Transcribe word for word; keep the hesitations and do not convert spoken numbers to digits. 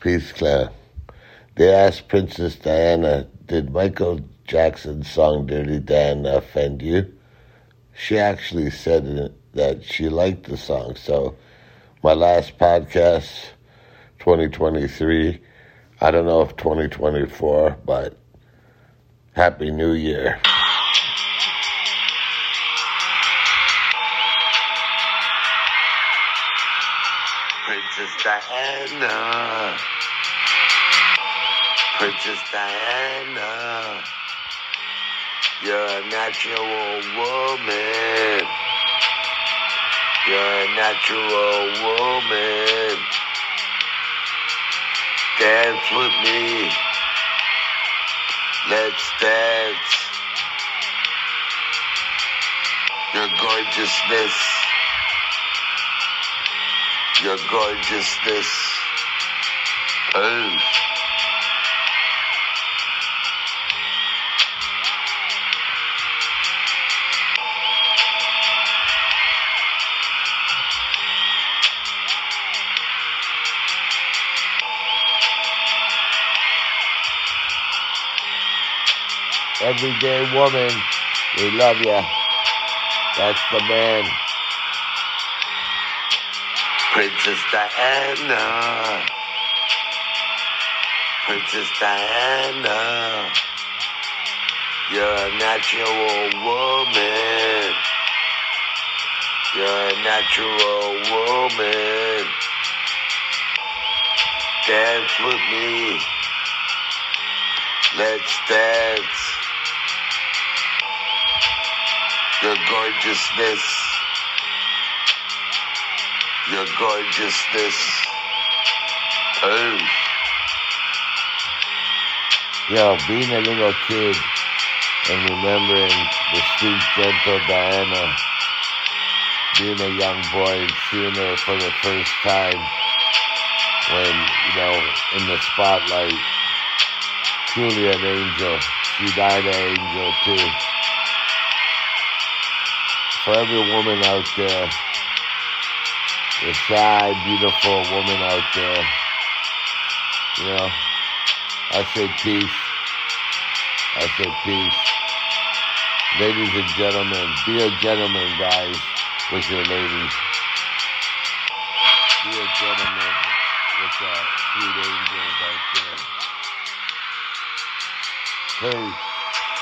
Peace, Claire. They asked Princess Diana, did Michael Jackson's song Dirty Diana offend you? She actually said that she liked the song. So my last podcast, twenty twenty-three, I don't know if twenty twenty-four, but Happy New Year. Princess Diana. Princess Diana. You're a natural woman. You're a natural woman. Dance with me. Let's dance. Your gorgeousness. Your gorgeousness. Oh. Everyday woman, we love ya. That's the man. Princess Diana. Princess Diana. You're a natural woman. You're a natural woman. Dance with me. Let's dance. Your gorgeousness. Your gorgeousness. Oh. Yo, being a little kid and remembering the sweet, gentle Diana, being a young boy and seeing her for the first time when, you know, in the spotlight, truly an angel. She died an angel, too. For every woman out there, the shy, beautiful woman out there, you know, I say peace. I say peace. Ladies and gentlemen, be a gentleman, guys, with your ladies. Be a gentleman with the sweet angels out there. Peace.